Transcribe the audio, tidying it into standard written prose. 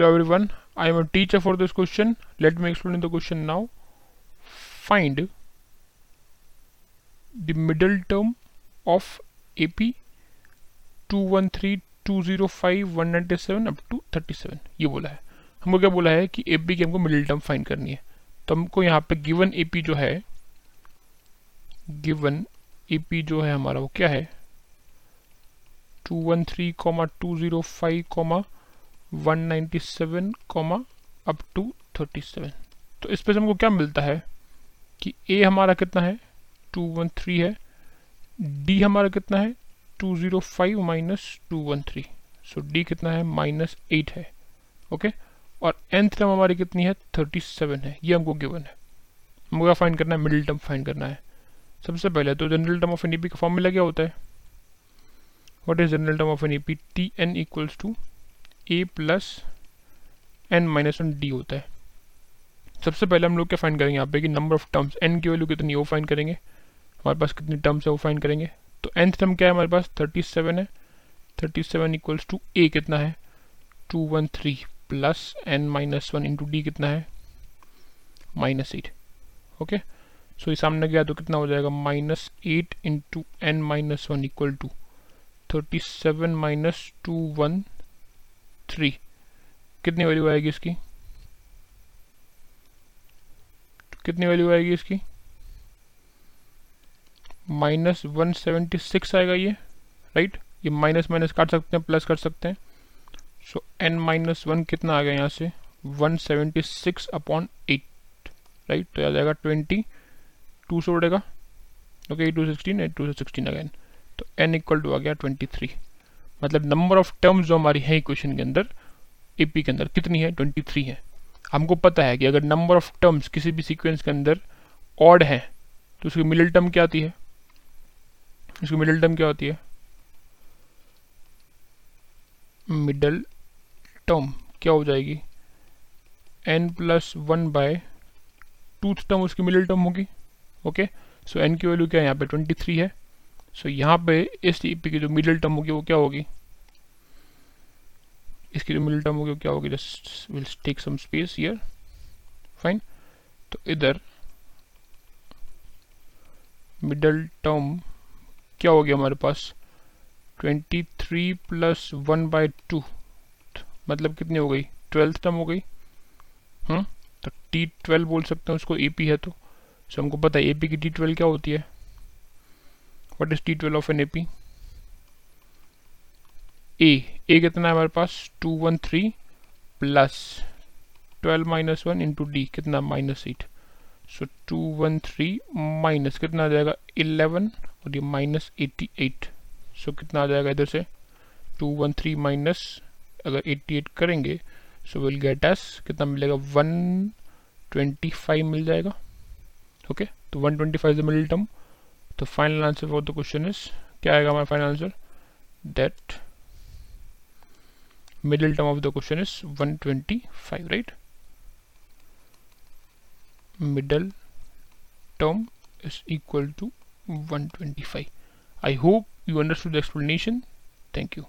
Hello everyone, I am a teacher for this question. Let me explain the question now. Find the middle term of AP 213,205,197 up to 37. ये बोला है, हमको क्या बोला है कि AP की हमको मिडिल टर्म फाइंड करनी है. तो हमको यहाँ पे गिवन AP जो है हमारा वो क्या है 213,205,197 अप टू 37. तो इस पे से हमको क्या मिलता है कि A हमारा कितना है 213 है, D हमारा कितना है 205 माइनस 213, सो D कितना है -8 है. ओके और nth टर्म हमारी कितनी है 37 है. ये हमको गिवन है, हमको क्या फाइंड करना है, मिडिल टर्म फाइंड करना है. सबसे पहले तो general term of an A P का फॉर्मूला क्या होता है, what is general term of an A P, TN equals to A plus n-1 D होता है. सबसे पहले हम लोग क्या फाइंड करेंगे यहाँ पे कि नंबर ऑफ टर्म्स, n की वैल्यू कितनी है वो फाइंड करेंगे, हमारे पास कितनी टर्म्स है वो फाइंड करेंगे. तो nth टर्म क्या है हमारे पास 37 है, 37 इक्वल्स टू A कितना है 213 प्लस n-1 इंटू D कितना है -8. ओके सो ये सामने गया तो कितना हो जाएगा -8 into n-1 equal to 37 minus 213. कितनी वैल्यू आएगी इसकी, -176 आएगा ये, राइट. ये माइनस माइनस काट सकते हैं, प्लस कर सकते हैं. सो n-1 कितना आ गया यहाँ से 176 अपॉन 8, राइट. तो आ जाएगा 20, 2 से उड़ेगा. Okay 8 to 16 again. तो n इक्वल टू आ गया 23. मतलब नंबर ऑफ टर्म्स जो हमारी है इक्वेशन के अंदर AP के अंदर कितनी है 23 है. हमको पता है कि अगर नंबर ऑफ टर्म्स किसी भी सीक्वेंस के अंदर ऑड हैं तो उसकी मिडिल टर्म क्या आती है, मिडिल टर्म क्या हो जाएगी n+1 बाय 2th टर्म, उसकी मिडिल टर्म होगी. ओके सो n की वैल्यू क्या है यहाँ पे 23 है. सो यहाँ पे इस AP की जो मिडिल टर्म होगी वो क्या होगी, इसकी जो मिडिल टर्म होगी वो क्या होगी, just will take some space here, fine. तो इधर मिडिल टर्म क्या होगी हमारे पास 23 प्लस 1/2, मतलब कितनी हो गई 12th टर्म हो गई. तो T12 बोल सकते हैं उसको, AP है. तो हमको पता है AP की T12 क्या होती है, what is T12 of an AP, A कितना है हमारे पास 213 प्लस 12 माइनस 1 इंटू D कितना -8. सो 213 माइनस कितना आ जाएगा 11 और ये -88. सो कितना आ जाएगा इधर से 213 माइनस अगर 88 करेंगे सो विल गेट अस कितना मिलेगा 125 मिल जाएगा. ओके तो 125 इज द मिडिल टर्म. तो final answer for the question is, क्या आएगा हमारा final answer, that middle term of the question is 125, right? Middle term is equal to 125. I hope you understood the explanation. Thank you.